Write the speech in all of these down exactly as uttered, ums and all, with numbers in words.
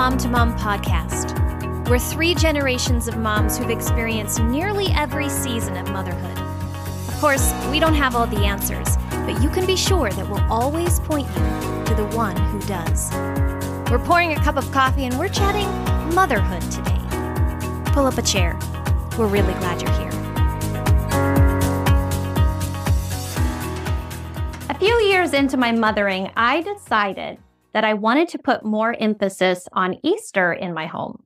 Mom to Mom podcast. We're three generations of moms who've experienced nearly every season of motherhood. Of course, we don't have all the answers, but you can be sure that we'll always point you to the one who does. We're pouring a cup of coffee and we're chatting motherhood today. Pull up a chair. We're really glad you're here. A few years into my mothering, I decided that I wanted to put more emphasis on Easter in my home.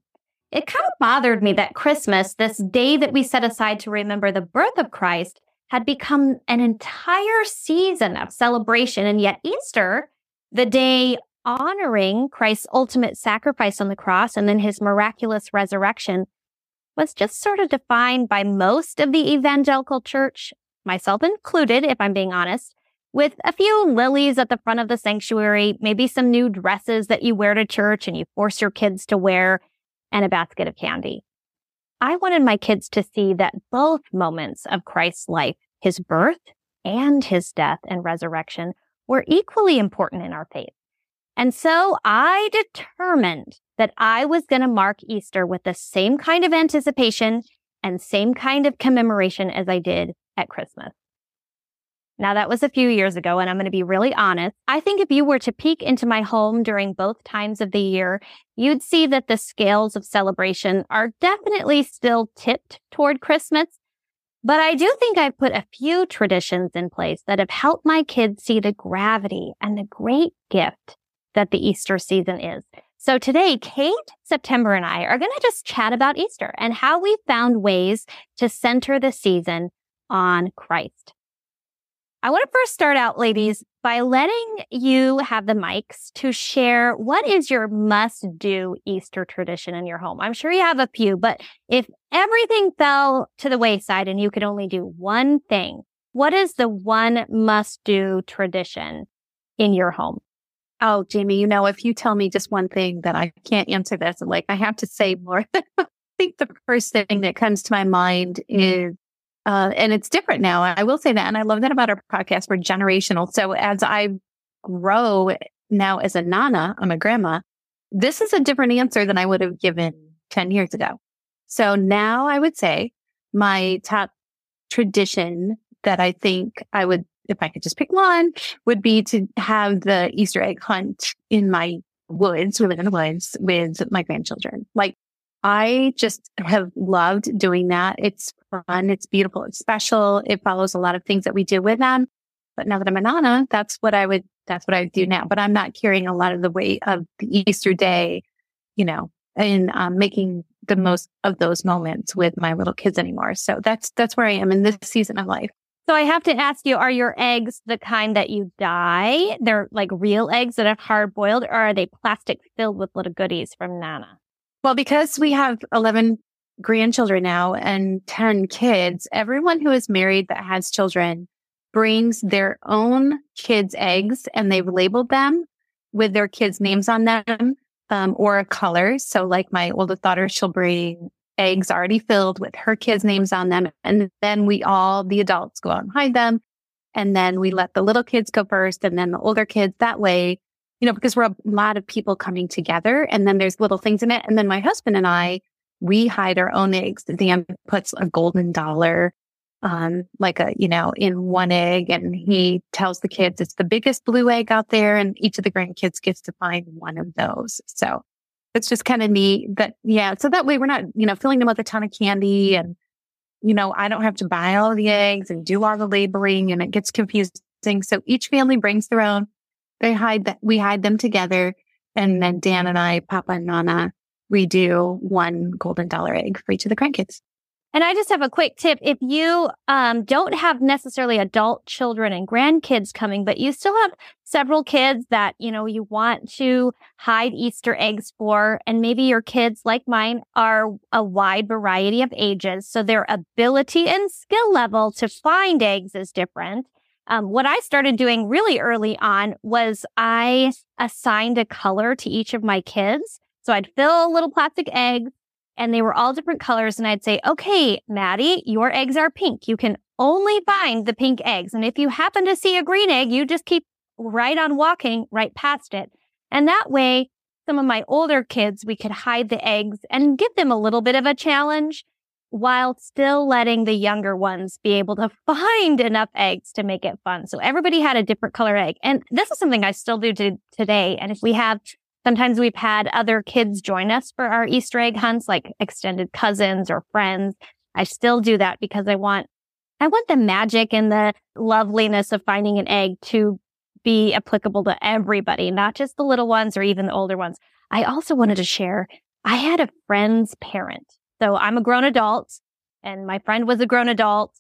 It kind of bothered me that Christmas, this day that we set aside to remember the birth of Christ, had become an entire season of celebration. And yet Easter, the day honoring Christ's ultimate sacrifice on the cross and then his miraculous resurrection, was just sort of defined by most of the evangelical church, myself included, if I'm being honest, with a few lilies at the front of the sanctuary, maybe some new dresses that you wear to church and you force your kids to wear, and a basket of candy. I wanted my kids to see that both moments of Christ's life, his birth and his death and resurrection, were equally important in our faith. And so I determined that I was going to mark Easter with the same kind of anticipation and same kind of commemoration as I did at Christmas. Now, that was a few years ago, and I'm going to be really honest. I think if you were to peek into my home during both times of the year, you'd see that the scales of celebration are definitely still tipped toward Christmas. But I do think I've put a few traditions in place that have helped my kids see the gravity and the great gift that the Easter season is. So today, Kate, September, and I are going to just chat about Easter and how we found ways to center the season on Christ. I want to first start out, ladies, by letting you have the mics to share what is your must-do Easter tradition in your home. I'm sure you have a few, but if everything fell to the wayside and you could only do one thing, what is the one must-do tradition in your home? Oh, Jamie, you know, if you tell me just one thing that I can't answer this, I'm like, I have to say more. I think the first thing that comes to my mind is Uh, and it's different now. I will say that. And I love that about our podcast. We're generational. So as I grow now as a nana, I'm a grandma, this is a different answer than I would have given ten years ago. So now I would say my top tradition that I think I would, if I could just pick one, would be to have the Easter egg hunt in my woods, we live in the woods, with my grandchildren. Like, I just have loved doing that. It's fun. It's beautiful. It's special. It follows a lot of things that we do with them. But now that I'm a nana, that's what I would, that's what I would do now. But I'm not carrying a lot of the weight of the Easter day, you know, and um, making the most of those moments with my little kids anymore. So that's, that's where I am in this season of life. So I have to ask you, are your eggs the kind that you dye? They're like real eggs that are hard boiled, or are they plastic filled with little goodies from Nana? Well, because we have eleven grandchildren now and ten kids, everyone who is married that has children brings their own kids' eggs, and they've labeled them with their kids' names on them, um, or a color. So like my oldest daughter, she'll bring eggs already filled with her kids' names on them. And then we all, the adults, go out and hide them. And then we let the little kids go first and then the older kids. That way, you know, because we're a lot of people coming together, and then there's little things in it. And then my husband and I, we hide our own eggs. Dan puts a golden dollar, um, like a, you know, in one egg, and he tells the kids it's the biggest blue egg out there. And each of the grandkids gets to find one of those. So it's just kind of neat that, yeah. So that way we're not, you know, filling them with a ton of candy, and, you know, I don't have to buy all the eggs and do all the labeling, and it gets confusing. So each family brings their own. They hide that we hide them together, and then Dan and I, Papa and Nana, we do one golden dollar egg for each of the grandkids. And I just have a quick tip: if you um, don't have necessarily adult children and grandkids coming, but you still have several kids that you know you want to hide Easter eggs for, and maybe your kids, like mine, are a wide variety of ages, so their ability and skill level to find eggs is different. Um, what I started doing really early on was I assigned a color to each of my kids. So I'd fill little plastic eggs, and they were all different colors. And I'd say, okay, Maddie, your eggs are pink. You can only find the pink eggs. And if you happen to see a green egg, you just keep right on walking right past it. And that way some of my older kids, we could hide the eggs and give them a little bit of a challenge while still letting the younger ones be able to find enough eggs to make it fun. So everybody had a different color egg. And this is something I still do to today. And if we have, sometimes we've had other kids join us for our Easter egg hunts, like extended cousins or friends. I still do that because I want, I want the magic and the loveliness of finding an egg to be applicable to everybody, not just the little ones or even the older ones. I also wanted to share, I had a friend's parent. So I'm a grown adult and my friend was a grown adult,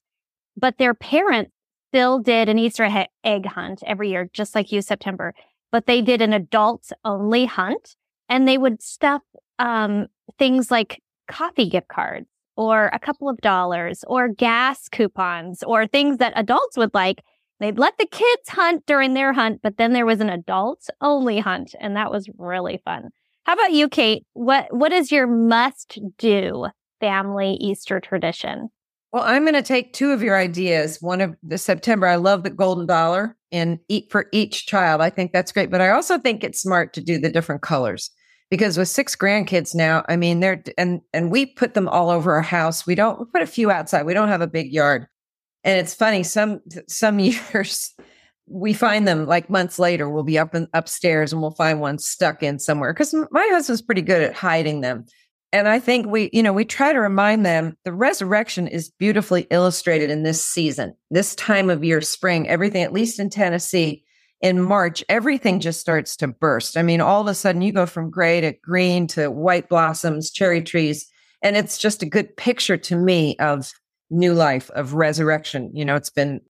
but their parents still did an Easter egg hunt every year, just like you, September, but they did an adults only hunt, and they would stuff um, things like coffee gift cards or a couple of dollars or gas coupons or things that adults would like. They'd let the kids hunt during their hunt, but then there was an adults-only hunt, and that was really fun. How about you, Kate? What What is your must-do family Easter tradition? Well, I'm going to take two of your ideas. One of the September, I love the golden dollar and eat for each child. I think that's great, but I also think it's smart to do the different colors because with six grandkids now, I mean, they're and and we put them all over our house. We don't we put a few outside. We don't have a big yard. And it's funny, some some years we find them like months later, we'll be up in, upstairs and we'll find one stuck in somewhere because my husband's pretty good at hiding them. And I think we, you know, we try to remind them the resurrection is beautifully illustrated in this season, this time of year, spring, everything, at least in Tennessee, in March, everything just starts to burst. I mean, all of a sudden you go from gray to green to white blossoms, cherry trees, and it's just a good picture to me of new life, of resurrection. You know, it's been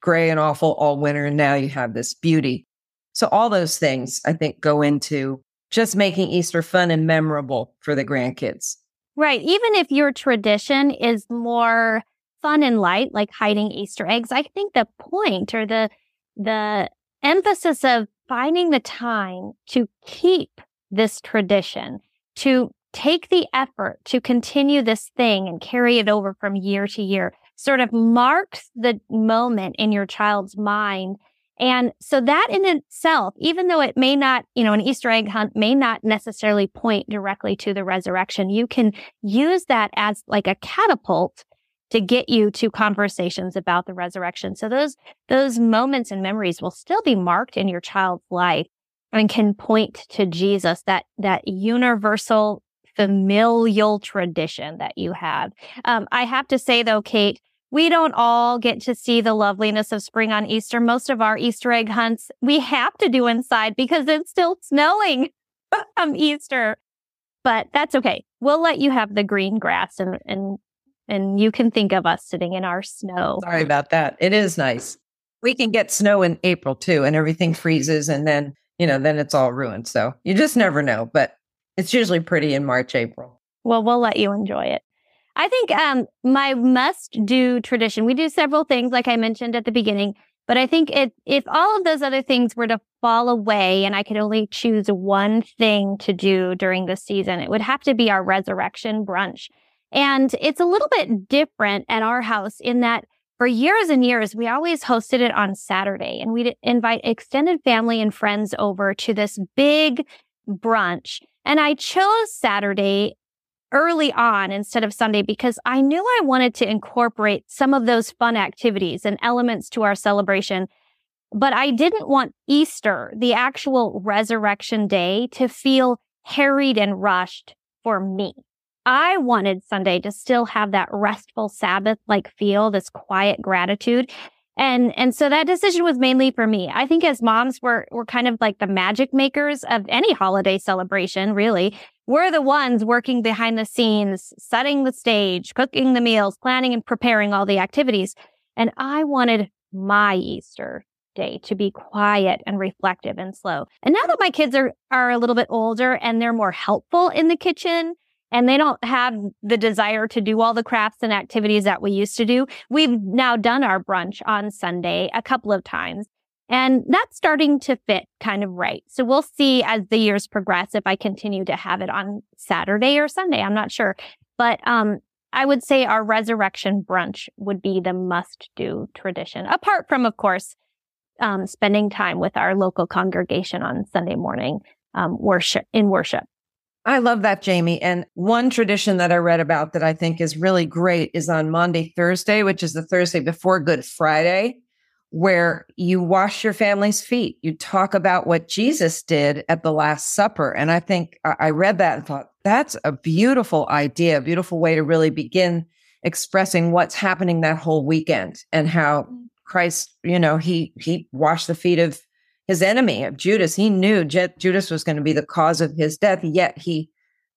gray and awful all winter, and now you have this beauty. So all those things, I think, go into just making Easter fun and memorable for the grandkids. Right. Even if your tradition is more fun and light, like hiding Easter eggs, I think the point or the the emphasis of finding the time to keep this tradition, to take the effort to continue this thing and carry it over from year to year, sort of marks the moment in your child's mind. And so that in itself, even though it may not, you know, an Easter egg hunt may not necessarily point directly to the resurrection, you can use that as like a catapult to get you to conversations about the resurrection. So those, those moments and memories will still be marked in your child's life and can point to Jesus, that, that universal familial tradition that you have. Um, I have to say, though, Kate, we don't all get to see the loveliness of spring on Easter. Most of our Easter egg hunts we have to do inside because it's still snowing on Easter. But that's okay. We'll let you have the green grass and and and you can think of us sitting in our snow. Sorry about that. It is nice. We can get snow in April, too, and everything freezes. And then, you know, then it's all ruined. So you just never know. But it's usually pretty in March, April. Well, we'll let you enjoy it. I think um, my must-do tradition, we do several things, like I mentioned at the beginning, but I think it, if all of those other things were to fall away and I could only choose one thing to do during the season, it would have to be our resurrection brunch. And it's a little bit different at our house in that for years and years, we always hosted it on Saturday, and we'd invite extended family and friends over to this big brunch. And I chose Saturday early on instead of Sunday because I knew I wanted to incorporate some of those fun activities and elements to our celebration. But I didn't want Easter, the actual resurrection day, to feel harried and rushed for me. I wanted Sunday to still have that restful Sabbath-like feel, this quiet gratitude. And and so that decision was mainly for me. I think as moms, we're, we're kind of like the magic makers of any holiday celebration, really. We're the ones working behind the scenes, setting the stage, cooking the meals, planning and preparing all the activities. And I wanted my Easter day to be quiet and reflective and slow. And now that my kids are, are a little bit older and they're more helpful in the kitchen, and they don't have the desire to do all the crafts and activities that we used to do, we've now done our brunch on Sunday a couple of times. And that's starting to fit kind of right. So we'll see as the years progress if I continue to have it on Saturday or Sunday. I'm not sure. But um, I would say our resurrection brunch would be the must-do tradition, apart from, of course, um, spending time with our local congregation on Sunday morning. um, worship in worship. I love that, Jamie. And one tradition that I read about that I think is really great is on Maundy Thursday, which is the Thursday before Good Friday, where you wash your family's feet. You talk about what Jesus did at the Last Supper. And I think I read that and thought, that's a beautiful idea, a beautiful way to really begin expressing what's happening that whole weekend and how Christ, you know, he he washed the feet of his enemy, of Judas. He knew Je- Judas was going to be the cause of his death, yet he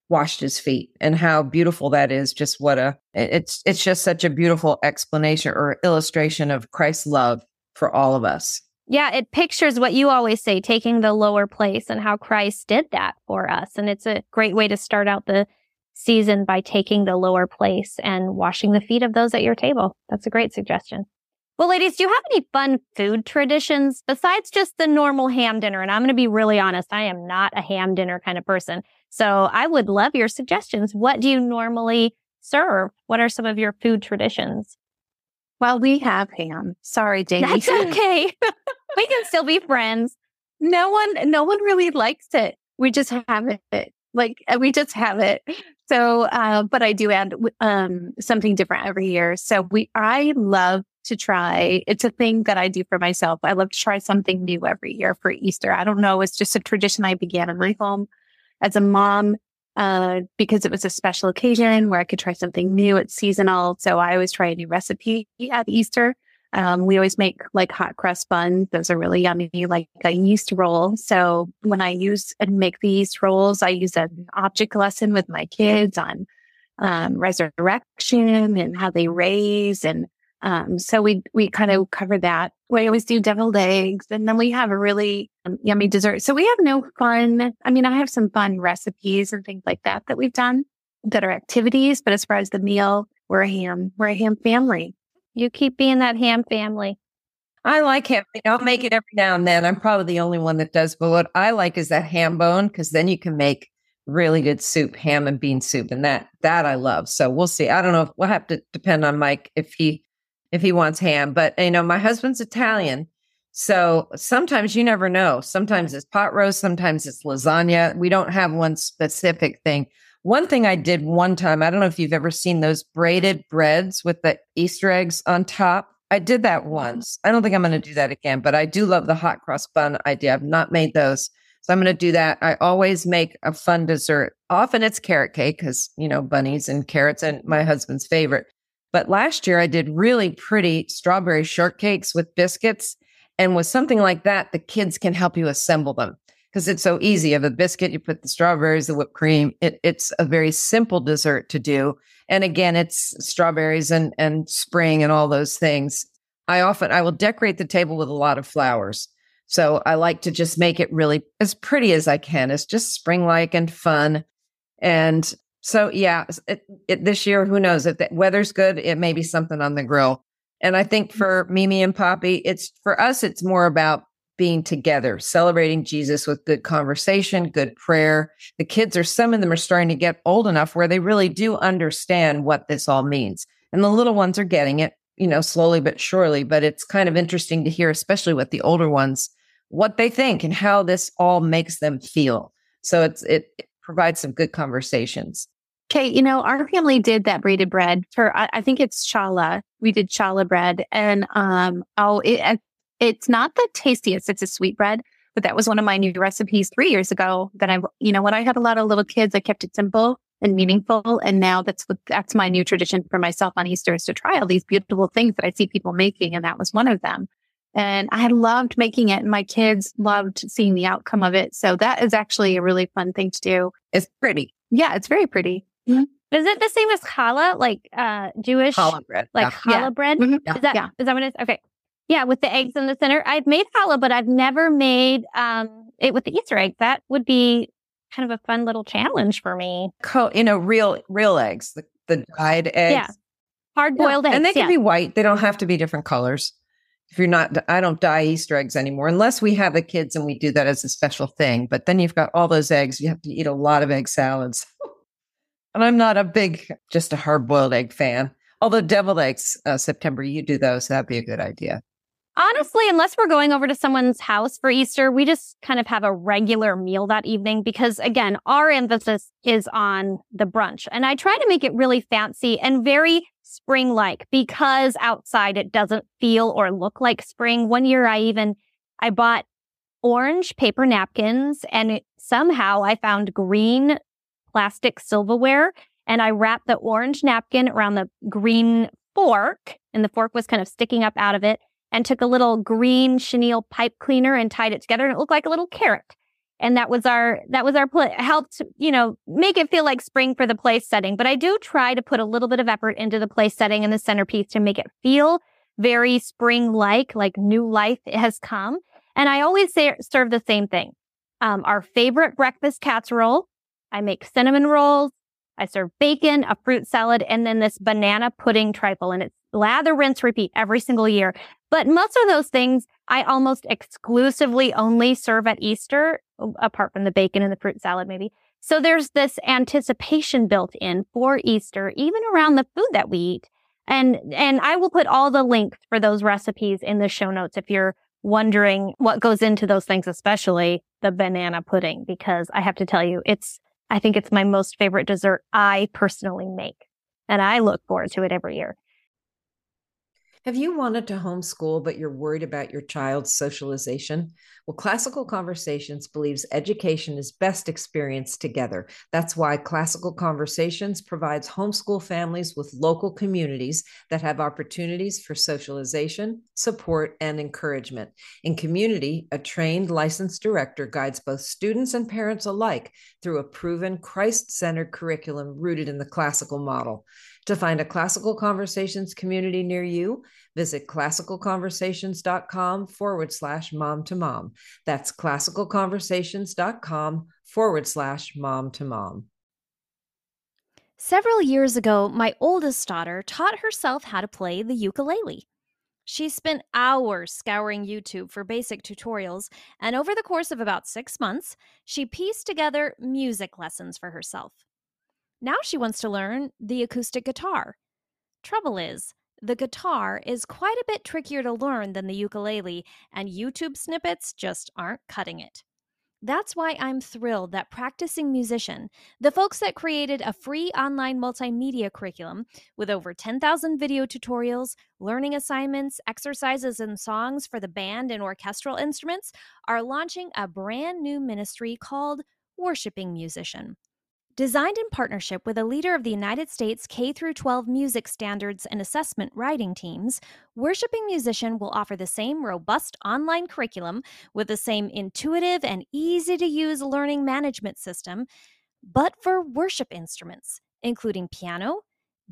washed his feet. And how beautiful that is. Just what a, it's it's just such a beautiful explanation or illustration of Christ's love for all of us. Yeah, it pictures what you always say, taking the lower place and how Christ did that for us. And it's a great way to start out the season by taking the lower place and washing the feet of those at your table. That's a great suggestion. Well, ladies, do you have any fun food traditions besides just the normal ham dinner? And I'm going to be really honest, I am not a ham dinner kind of person. So I would love your suggestions. What do you normally serve? What are some of your food traditions? Well, we have ham. Sorry, Jamie. That's okay. We can still be friends. No one, no one really likes it. We just have it. Like, we just have it. So, uh, but I do add um, something different every year. So we, I love to try. It's a thing that I do for myself. I love to try something new every year for Easter. I don't know. It's just a tradition I began in my home as a mom uh, because it was a special occasion where I could try something new. It's seasonal. So I always try a new recipe at Easter. Um, we always make like hot crust buns. Those are really yummy, like a yeast roll. So when I use and make the yeast rolls, I use an object lesson with my kids on um, resurrection and how they raise and Um, so we, we kind of cover that. We always do deviled eggs, and then we have a really um, yummy dessert. So we have no fun. I mean, I have some fun recipes and things like that that we've done that are activities, but as far as the meal, we're a ham, we're a ham family. You keep being that ham family. I like ham. I'll make it every now and then. I'm probably the only one that does, but what I like is that ham bone, because then you can make really good soup, ham and bean soup. And that, that I love. So we'll see. I don't know if we'll have to depend on Mike if he if he wants ham, but you know, my husband's Italian. So sometimes you never know. Sometimes it's pot roast. Sometimes it's lasagna. We don't have one specific thing. One thing I did one time, I don't know if you've ever seen those braided breads with the Easter eggs on top. I did that once. I don't think I'm going to do that again, but I do love the hot cross bun idea. I've not made those. So I'm going to do that. I always make a fun dessert. Often it's carrot cake because, you know, bunnies and carrots and my husband's favorite. But last year I did really pretty strawberry shortcakes with biscuits, and with something like that, the kids can help you assemble them because it's so easy. You have a biscuit, you put the strawberries, the whipped cream. It, it's a very simple dessert to do. And again, it's strawberries and, and spring and all those things. I often, I will decorate the table with a lot of flowers. So I like to just make it really as pretty as I can. It's just spring-like and fun. And so yeah, it, it, this year, who knows? If the weather's good, it may be something on the grill. And I think for Mimi and Poppy, it's for us, it's more about being together, celebrating Jesus with good conversation, good prayer. The kids are, some of them are starting to get old enough where they really do understand what this all means. And the little ones are getting it, you know, slowly but surely, but it's kind of interesting to hear, especially with the older ones, what they think and how this all makes them feel. So it's, it, it provides some good conversations. Kate, you know, our family did that braided bread for, I, I think it's challah. We did challah bread, and um, oh, it, it's not the tastiest. It's a sweet bread, but that was one of my new recipes three years ago that I, you know, when I had a lot of little kids, I kept it simple and meaningful. And now that's what, that's my new tradition for myself on Easter, is to try all these beautiful things that I see people making. And that was one of them. And I loved making it, and my kids loved seeing the outcome of it. So that is actually a really fun thing to do. It's pretty. Yeah, it's very pretty. Mm-hmm. Is it the same as challah, like uh, Jewish? Challah bread. Like yeah. challah bread? Yeah. Mm-hmm. Is that, yeah. is that what it is? Okay. Yeah, with the eggs in the center. I've made challah, but I've never made um, it with the Easter egg. That would be kind of a fun little challenge for me. Co- you know, real real eggs, the, the dried eggs. Yeah, hard-boiled yeah. eggs. And they can yeah. be white. They don't have to be different colors. If you're not, I don't dye Easter eggs anymore, unless we have the kids and we do that as a special thing. But then you've got all those eggs. You have to eat a lot of egg salads. And I'm not a big, just a hard boiled egg fan. Although deviled eggs, uh, September, you do those. That'd be a good idea. Honestly, unless we're going over to someone's house for Easter, we just kind of have a regular meal that evening because, again, our emphasis is on the brunch. And I try to make it really fancy and very spring-like because outside it doesn't feel or look like spring. One year I even, I bought orange paper napkins and it, somehow I found green plastic silverware and I wrapped the orange napkin around the green fork and the fork was kind of sticking up out of it. And took a little green chenille pipe cleaner and tied it together, and it looked like a little carrot. And that was our that was our pl- helped you know make it feel like spring for the place setting. But I do try to put a little bit of effort into the place setting and the centerpiece to make it feel very spring-like, like new life has come. And I always say, serve the same thing: um, our favorite breakfast casserole. I make cinnamon rolls. I serve bacon, a fruit salad, and then this banana pudding trifle, and it's lather, rinse, repeat every single year. But most of those things I almost exclusively only serve at Easter, apart from the bacon and the fruit salad maybe. So there's this anticipation built in for Easter, even around the food that we eat. And and I will put all the links for those recipes in the show notes if you're wondering what goes into those things, especially the banana pudding, because I have to tell you, it's I think it's my most favorite dessert I personally make. And I look forward to it every year. Have you wanted to homeschool, but you're worried about your child's socialization? Well, Classical Conversations believes education is best experienced together. That's why Classical Conversations provides homeschool families with local communities that have opportunities for socialization, support, and encouragement. In community, a trained licensed director guides both students and parents alike through a proven Christ-centered curriculum rooted in the classical model. To find a Classical Conversations community near you, visit classicalconversations.com forward slash mom to mom. That's classicalconversations.com forward slash mom to mom. Several years ago, my oldest daughter taught herself how to play the ukulele. She spent hours scouring YouTube for basic tutorials, and over the course of about six months, she pieced together music lessons for herself. Now she wants to learn the acoustic guitar. Trouble is, the guitar is quite a bit trickier to learn than the ukulele, and YouTube snippets just aren't cutting it. That's why I'm thrilled that Practicing Musician, the folks that created a free online multimedia curriculum with over ten thousand video tutorials, learning assignments, exercises, and songs for the band and orchestral instruments, are launching a brand new ministry called Worshiping Musician. Designed in partnership with a leader of the United States K through twelve music standards and assessment writing teams, Worshiping Musician will offer the same robust online curriculum with the same intuitive and easy-to-use learning management system, but for worship instruments, including piano,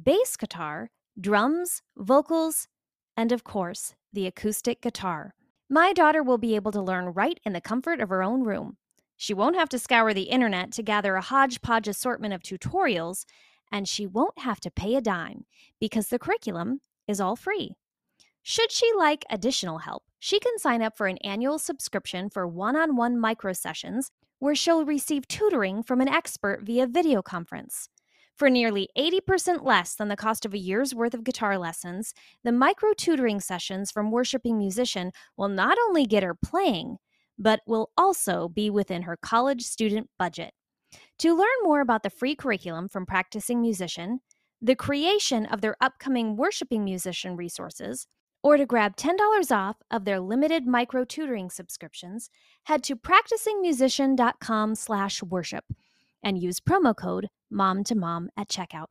bass guitar, drums, vocals, and of course, the acoustic guitar. My daughter will be able to learn right in the comfort of her own room. She won't have to scour the internet to gather a hodgepodge assortment of tutorials, and she won't have to pay a dime because the curriculum is all free. Should she like additional help, she can sign up for an annual subscription for one-on-one micro sessions where she'll receive tutoring from an expert via video conference. For nearly eighty percent less than the cost of a year's worth of guitar lessons, the micro tutoring sessions from Worshiping Musician will not only get her playing, but will also be within her college student budget. To learn more about the free curriculum from Practicing Musician, the creation of their upcoming Worshiping Musician resources, or to grab ten dollars off of their limited micro-tutoring subscriptions, head to practicingmusician.com slash worship and use promo code MOMTOMOM at checkout.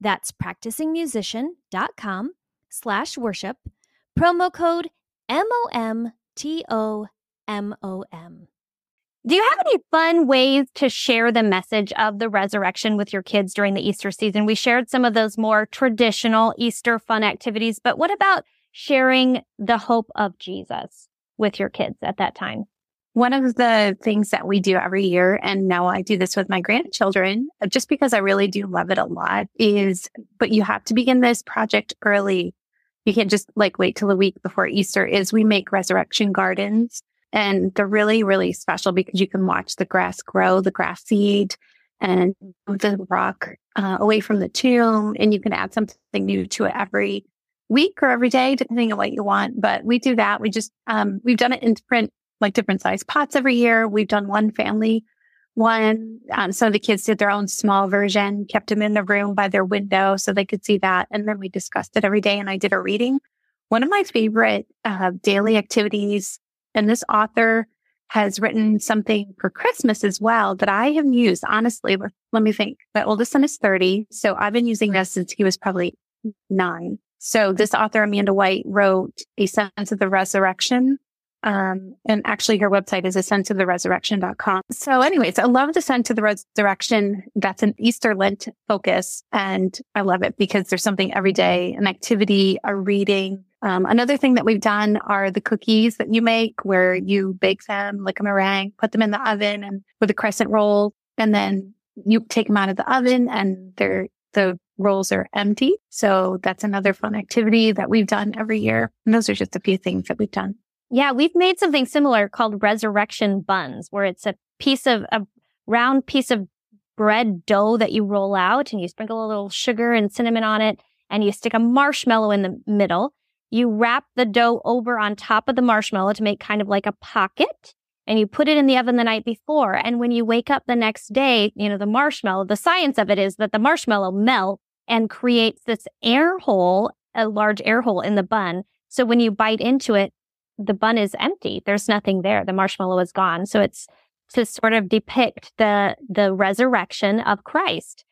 That's practicingmusician.com slash worship, promo code M O M T O M. M O M. Do you have any fun ways to share the message of the resurrection with your kids during the Easter season? We shared some of those more traditional Easter fun activities, but what about sharing the hope of Jesus with your kids at that time? One of the things that we do every year, and now I do this with my grandchildren, just because I really do love it a lot, is, but you have to begin this project early. You can't just like wait till the week before Easter, is we make resurrection gardens. And they're really, really special because you can watch the grass grow, the grass seed, and the rock uh, away from the tomb. And you can add something new to it every week or every day, depending on what you want. But we do that. We just, um, we've done it in different, like different size pots every year. We've done one family one. Um, some of the kids did their own small version, kept them in the room by their window so they could see that. And then we discussed it every day and I did a reading. One of my favorite uh, daily activities, and this author has written something for Christmas as well that I have used, honestly. Let me think. My oldest son is thirty. So I've been using this since he was probably nine. So this author, Amanda White, wrote A Sense of the Resurrection. Um, and actually her website is a sense of the resurrection dot com. So anyways, I love The Sense of the Resurrection. That's an Easter Lent focus. And I love it because there's something every day, an activity, a reading. Um, another thing that we've done are the cookies that you make where you bake them like a meringue, put them in the oven and with a crescent roll. And then you take them out of the oven and they're, the rolls are empty. So that's another fun activity that we've done every year. And those are just a few things that we've done. Yeah, we've made something similar called resurrection buns, where it's a piece of a round piece of bread dough that you roll out and you sprinkle a little sugar and cinnamon on it and you stick a marshmallow in the middle. You wrap the dough over on top of the marshmallow to make kind of like a pocket and you put it in the oven the night before. And when you wake up the next day, you know, the marshmallow, the science of it is that the marshmallow melts and creates this air hole, a large air hole in the bun. So when you bite into it, the bun is empty. There's nothing there. The marshmallow is gone. So it's to sort of depict the the resurrection of Christ.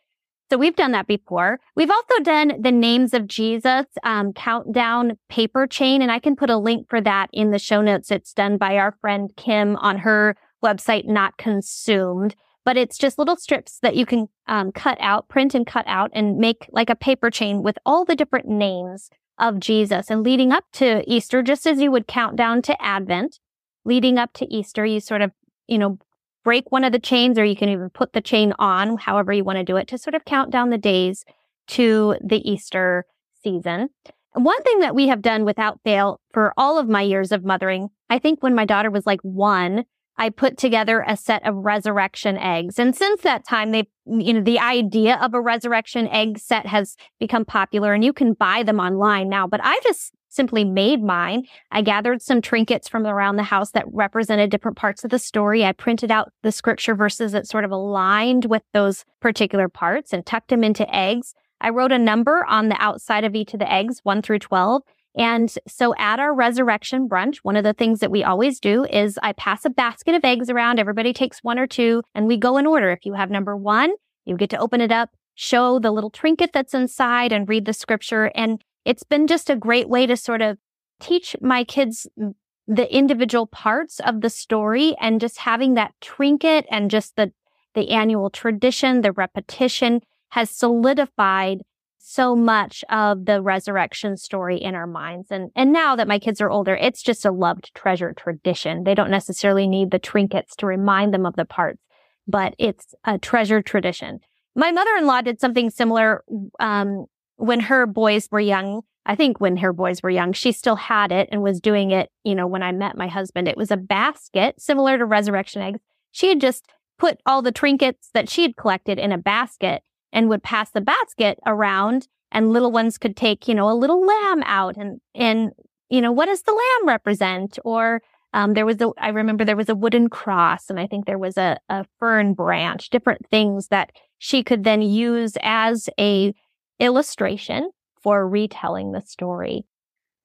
So we've done that before. We've also done the Names of Jesus um, countdown paper chain, and I can put a link for that in the show notes. It's done by our friend Kim on her website, Not Consumed. But it's just little strips that you can um, cut out, print and cut out, and make like a paper chain with all the different names of Jesus. And leading up to Easter, just as you would count down to Advent, leading up to Easter, you sort of, you know, break one of the chains, or you can even put the chain on, however you want to do it, to sort of count down the days to the Easter season. And one thing that we have done without fail for all of my years of mothering, I think when my daughter was like one, I put together a set of resurrection eggs. And since that time, they, you know, the idea of a resurrection egg set has become popular and you can buy them online now, but I just simply made mine. I gathered some trinkets from around the house that represented different parts of the story. I printed out the scripture verses that sort of aligned with those particular parts and tucked them into eggs. I wrote a number on the outside of each of the eggs, one through twelve. And so at our resurrection brunch, one of the things that we always do is I pass a basket of eggs around. Everybody takes one or two and we go in order. If you have number one, you get to open it up, show the little trinket that's inside and read the scripture. And it's been just a great way to sort of teach my kids the individual parts of the story, and just having that trinket and just the, the annual tradition, the repetition has solidified so much of the resurrection story in our minds. And and now that my kids are older, it's just a loved treasure tradition. They don't necessarily need the trinkets to remind them of the parts, but it's a treasure tradition. My mother-in-law did something similar um, when her boys were young. I think when her boys were young, she still had it and was doing it, you know, when I met my husband. It was a basket similar to resurrection eggs. She had just put all the trinkets that she had collected in a basket and would pass the basket around, and little ones could take, you know, a little lamb out and, and, you know, what does the lamb represent? Or um, there was, a, I remember there was a wooden cross, and I think there was a, a fern branch, different things that she could then use as a illustration for retelling the story.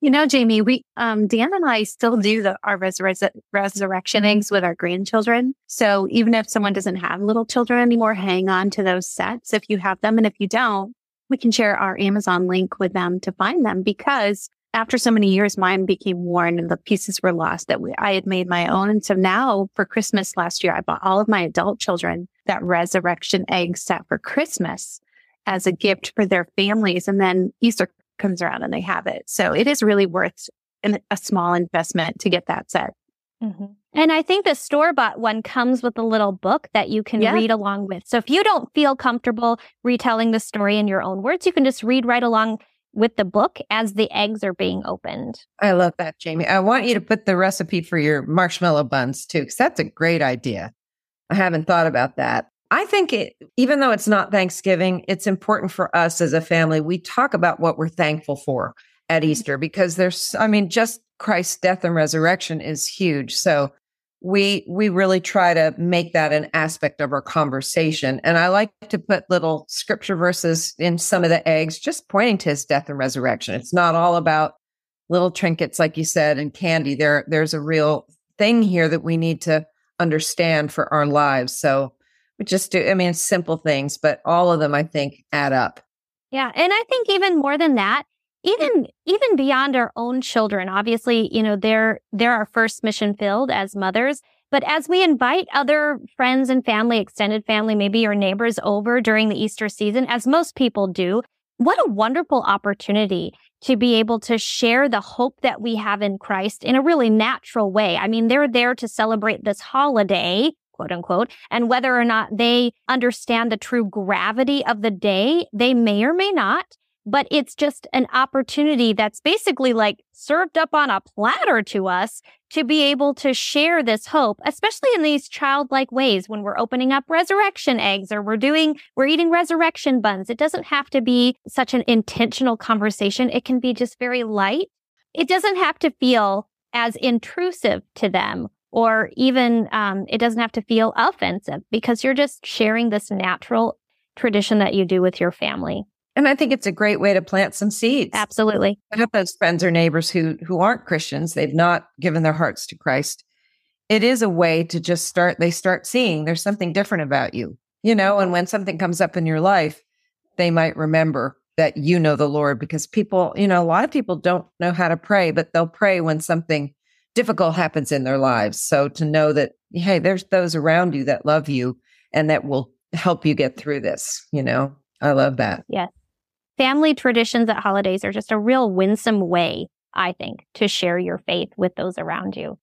You know, Jamie, we, um, Dan and I still do the, our resur- resurrection eggs with our grandchildren. So even if someone doesn't have little children anymore, hang on to those sets if you have them. And if you don't, we can share our Amazon link with them to find them, because after so many years, mine became worn and the pieces were lost that we, I had made my own. And so now for Christmas last year, I bought all of my adult children that resurrection egg set for Christmas as a gift for their families. And then Easter comes around and they have it. So it is really worth an, a small investment to get that set. Mm-hmm. And I think the store-bought one comes with a little book that you can yeah. read along with. So if you don't feel comfortable retelling the story in your own words, you can just read right along with the book as the eggs are being opened. I love that, Jamie. I want you to put the recipe for your marshmallow buns too, because that's a great idea. I haven't thought about that. I think it, even though it's not Thanksgiving, it's important for us as a family. We talk about what we're thankful for at Easter, because there's, I mean, just Christ's death and resurrection is huge. So we we really try to make that an aspect of our conversation. And I like to put little scripture verses in some of the eggs, just pointing to his death and resurrection. It's not all about little trinkets, like you said, and candy. There, there's a real thing here that we need to understand for our lives. So we just do, I mean, it's simple things, but all of them, I think, add up. Yeah. And I think even more than that, Even even beyond our own children, obviously, you know, they're, they're our first mission field as mothers. But as we invite other friends and family, extended family, maybe your neighbors over during the Easter season, as most people do, what a wonderful opportunity to be able to share the hope that we have in Christ in a really natural way. I mean, they're there to celebrate this holiday, quote unquote, and whether or not they understand the true gravity of the day, they may or may not. But it's just an opportunity that's basically like served up on a platter to us to be able to share this hope, especially in these childlike ways when we're opening up resurrection eggs or we're doing, we're eating resurrection buns. It doesn't have to be such an intentional conversation. It can be just very light. It doesn't have to feel as intrusive to them, or even um, it doesn't have to feel offensive, because you're just sharing this natural tradition that you do with your family. And I think it's a great way to plant some seeds. Absolutely. I have those friends or neighbors who who aren't Christians. They've not given their hearts to Christ. It is a way to just start, they start seeing there's something different about you, you know, and when something comes up in your life, they might remember that you know the Lord, because people, you know, a lot of people don't know how to pray, but they'll pray when something difficult happens in their lives. So to know that, hey, there's those around you that love you and that will help you get through this, you know, I love that. Yes. Family traditions at holidays are just a real winsome way, I think, to share your faith with those around you.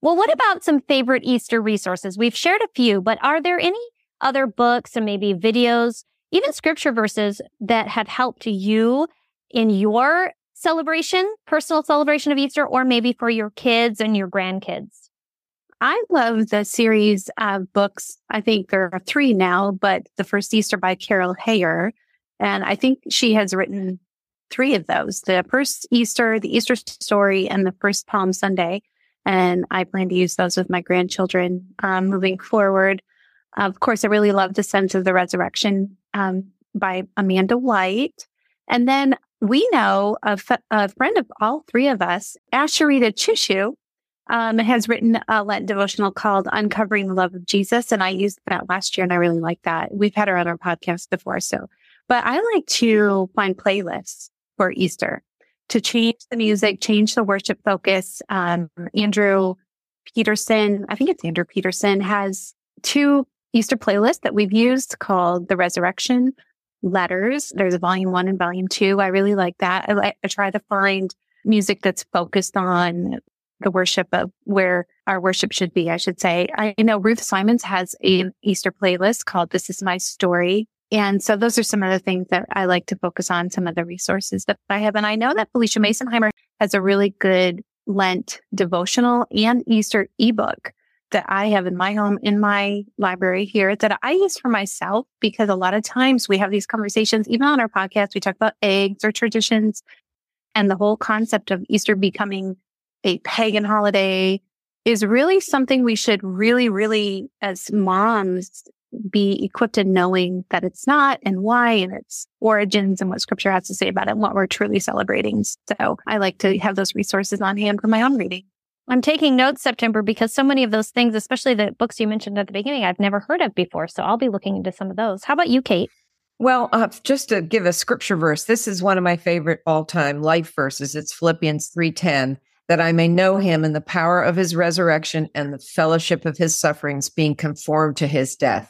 Well, what about some favorite Easter resources? We've shared a few, but are there any other books and maybe videos, even scripture verses that have helped you in your celebration, personal celebration of Easter, or maybe for your kids and your grandkids? I love the series of books. I think there are three now, but The First Easter by Carol Heyer. And I think she has written three of those, The First Easter, The Easter Story, and The First Palm Sunday. And I plan to use those with my grandchildren um, moving forward. Of course, I really love The Sense of the Resurrection um, by Amanda White. And then we know a, f- a friend of all three of us, Asherita Chishu, um, has written a Lent devotional called Uncovering the Love of Jesus. And I used that last year and I really like that. We've had her on our podcast before, so... But I like to find playlists for Easter to change the music, change the worship focus. Um, Andrew Peterson, I think it's Andrew Peterson, has two Easter playlists that we've used called The Resurrection Letters. There's a volume one and volume two. I really like that. I, like, I try to find music that's focused on the worship of where our worship should be, I should say. I know Ruth Simons has an Easter playlist called This Is My Story. And so those are some of the things that I like to focus on, some of the resources that I have. And I know that Felicia Masonheimer has a really good Lent devotional and Easter ebook that I have in my home, in my library here, that I use for myself, because a lot of times we have these conversations, even on our podcast, we talk about eggs or traditions, and the whole concept of Easter becoming a pagan holiday is really something we should really, really, as moms, be equipped in knowing that it's not, and why, and its origins, and what scripture has to say about it, and what we're truly celebrating. So I like to have those resources on hand for my own reading. I'm taking notes, September, because so many of those things, especially the books you mentioned at the beginning, I've never heard of before. So I'll be looking into some of those. How about you, Kate? Well, uh, just to give a scripture verse, this is one of my favorite all-time life verses. It's Philippians three ten, that I may know him in the power of his resurrection and the fellowship of his sufferings, being conformed to his death.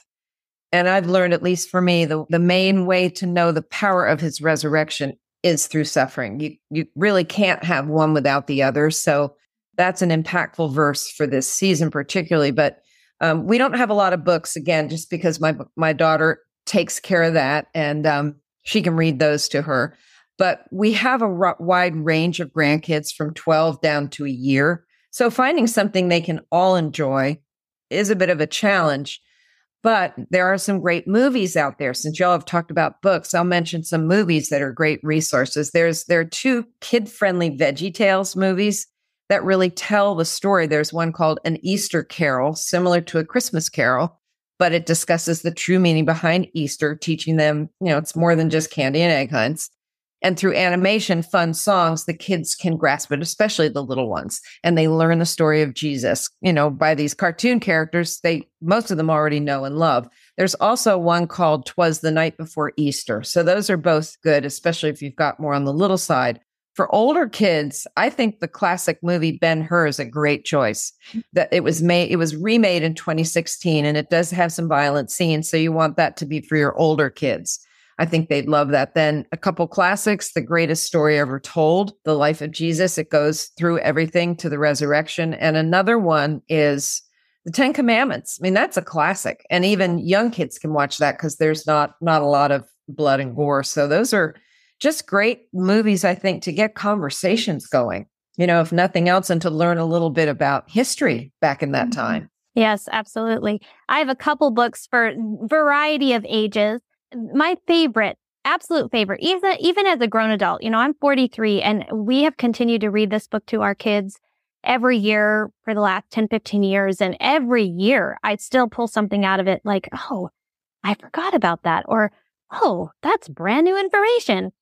And I've learned, at least for me, the, the main way to know the power of his resurrection is through suffering. You you really can't have one without the other. So that's an impactful verse for this season particularly. But um, we don't have a lot of books, again, just because my my daughter takes care of that, and um, she can read those to her. But we have a r- wide range of grandkids from twelve down to a year. So finding something they can all enjoy is a bit of a challenge. But there are some great movies out there. Since y'all have talked about books, I'll mention some movies that are great resources. There's There are two kid-friendly Veggie Tales movies that really tell the story. There's one called An Easter Carol, similar to A Christmas Carol, but it discusses the true meaning behind Easter, teaching them, you know, it's more than just candy and egg hunts. And through animation, fun songs, the kids can grasp it, especially the little ones. And they learn the story of Jesus, you know, by these cartoon characters they most of them already know and love. There's also one called Twas the Night Before Easter. So those are both good, especially if you've got more on the little side. For older kids, I think the classic movie Ben-Hur is a great choice. That it was made, it was remade in twenty sixteen, and it does have some violent scenes. So you want that to be for your older kids. I think they'd love that. Then a couple classics, The Greatest Story Ever Told, The Life of Jesus. It goes through everything to the resurrection. And another one is The Ten Commandments. I mean, that's a classic. And even young kids can watch that because there's not, not a lot of blood and gore. So those are just great movies, I think, to get conversations going, you know, if nothing else, and to learn a little bit about history back in that mm-hmm. time. Yes, absolutely. I have a couple books for variety of ages. My favorite, absolute favorite, even, even as a grown adult, you know, I'm forty-three and we have continued to read this book to our kids every year for the last ten, fifteen years. And every year I still pull something out of it like, oh, I forgot about that. Or, oh, that's brand new information.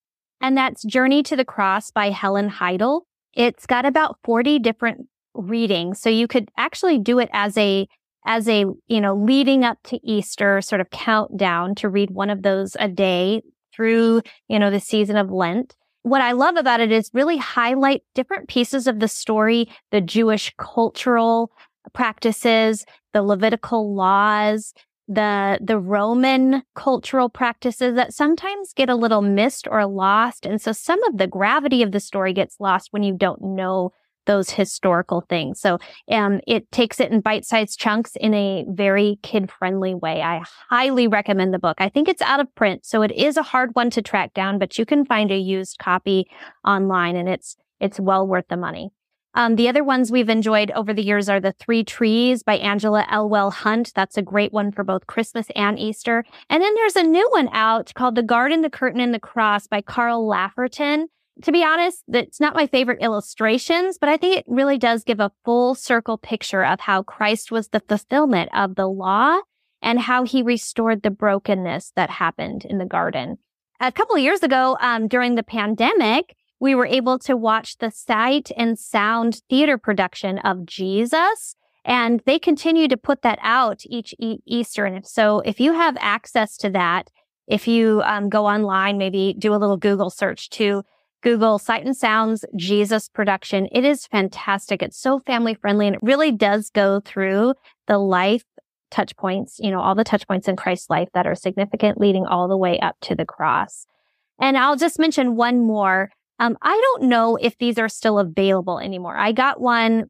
And that's Journey to the Cross by Helen Heidel. It's got about forty different readings. So you could actually do it as a as a, you know, leading up to Easter sort of countdown to read one of those a day through, you know, the season of Lent. What I love about it is really highlight different pieces of the story, the Jewish cultural practices, the Levitical laws, the the Roman cultural practices that sometimes get a little missed or lost. And so some of the gravity of the story gets lost when you don't know those historical things. So um, it takes it in bite-sized chunks in a very kid-friendly way. I highly recommend the book. I think it's out of print, so it is a hard one to track down, but you can find a used copy online, and it's it's well worth the money. Um, the other ones we've enjoyed over the years are The Three Trees by Angela Elwell Hunt. That's a great one for both Christmas and Easter. And then there's a new one out called The Garden, the Curtain, and the Cross by Carl Lafferton. To be honest, that's not my favorite illustrations, but I think it really does give a full circle picture of how Christ was the fulfillment of the law and how he restored the brokenness that happened in the garden. A couple of years ago, um, during the pandemic, we were able to watch the Sight and Sound theater production of Jesus, and they continue to put that out each e- Easter. And if so, if you have access to that, if you um, go online, maybe do a little Google search to Google Sight and Sound's Jesus production. It is fantastic. It's so family friendly, and it really does go through the life touch points, you know, all the touch points in Christ's life that are significant, leading all the way up to the cross. And I'll just mention one more. Um, I don't know if these are still available anymore. I got one,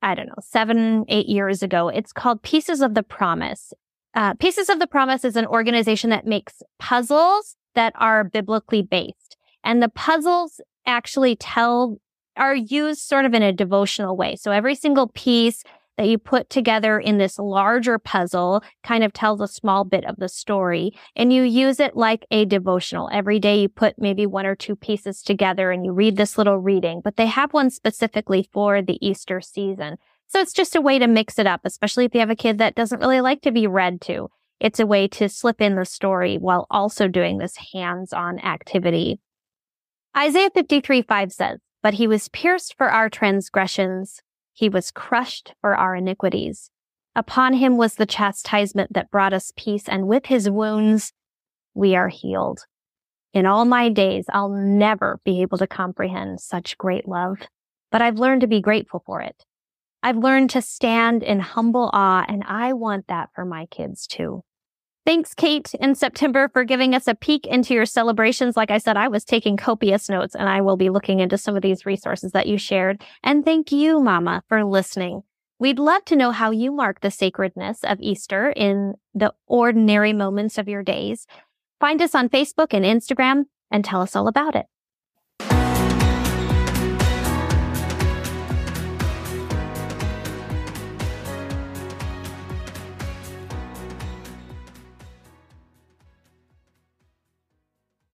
I don't know, seven, eight years ago. It's called Pieces of the Promise. Uh, Pieces of the Promise is an organization that makes puzzles that are biblically based. And the puzzles actually tell, are used sort of in a devotional way. So every single piece that you put together in this larger puzzle kind of tells a small bit of the story. And you use it like a devotional. Every day you put maybe one or two pieces together and you read this little reading. But they have one specifically for the Easter season. So it's just a way to mix it up, especially if you have a kid that doesn't really like to be read to. It's a way to slip in the story while also doing this hands-on activity. Isaiah fifty-three five says, "But he was pierced for our transgressions. He was crushed for our iniquities. Upon him was the chastisement that brought us peace, and with his wounds we are healed. In all my days, I'll never be able to comprehend such great love, but I've learned to be grateful for it. I've learned to stand in humble awe, and I want that for my kids too." Thanks, Kate, in September for giving us a peek into your celebrations. Like I said, I was taking copious notes, and I will be looking into some of these resources that you shared. And thank you, Mama, for listening. We'd love to know how you mark the sacredness of Easter in the ordinary moments of your days. Find us on Facebook and Instagram and tell us all about it.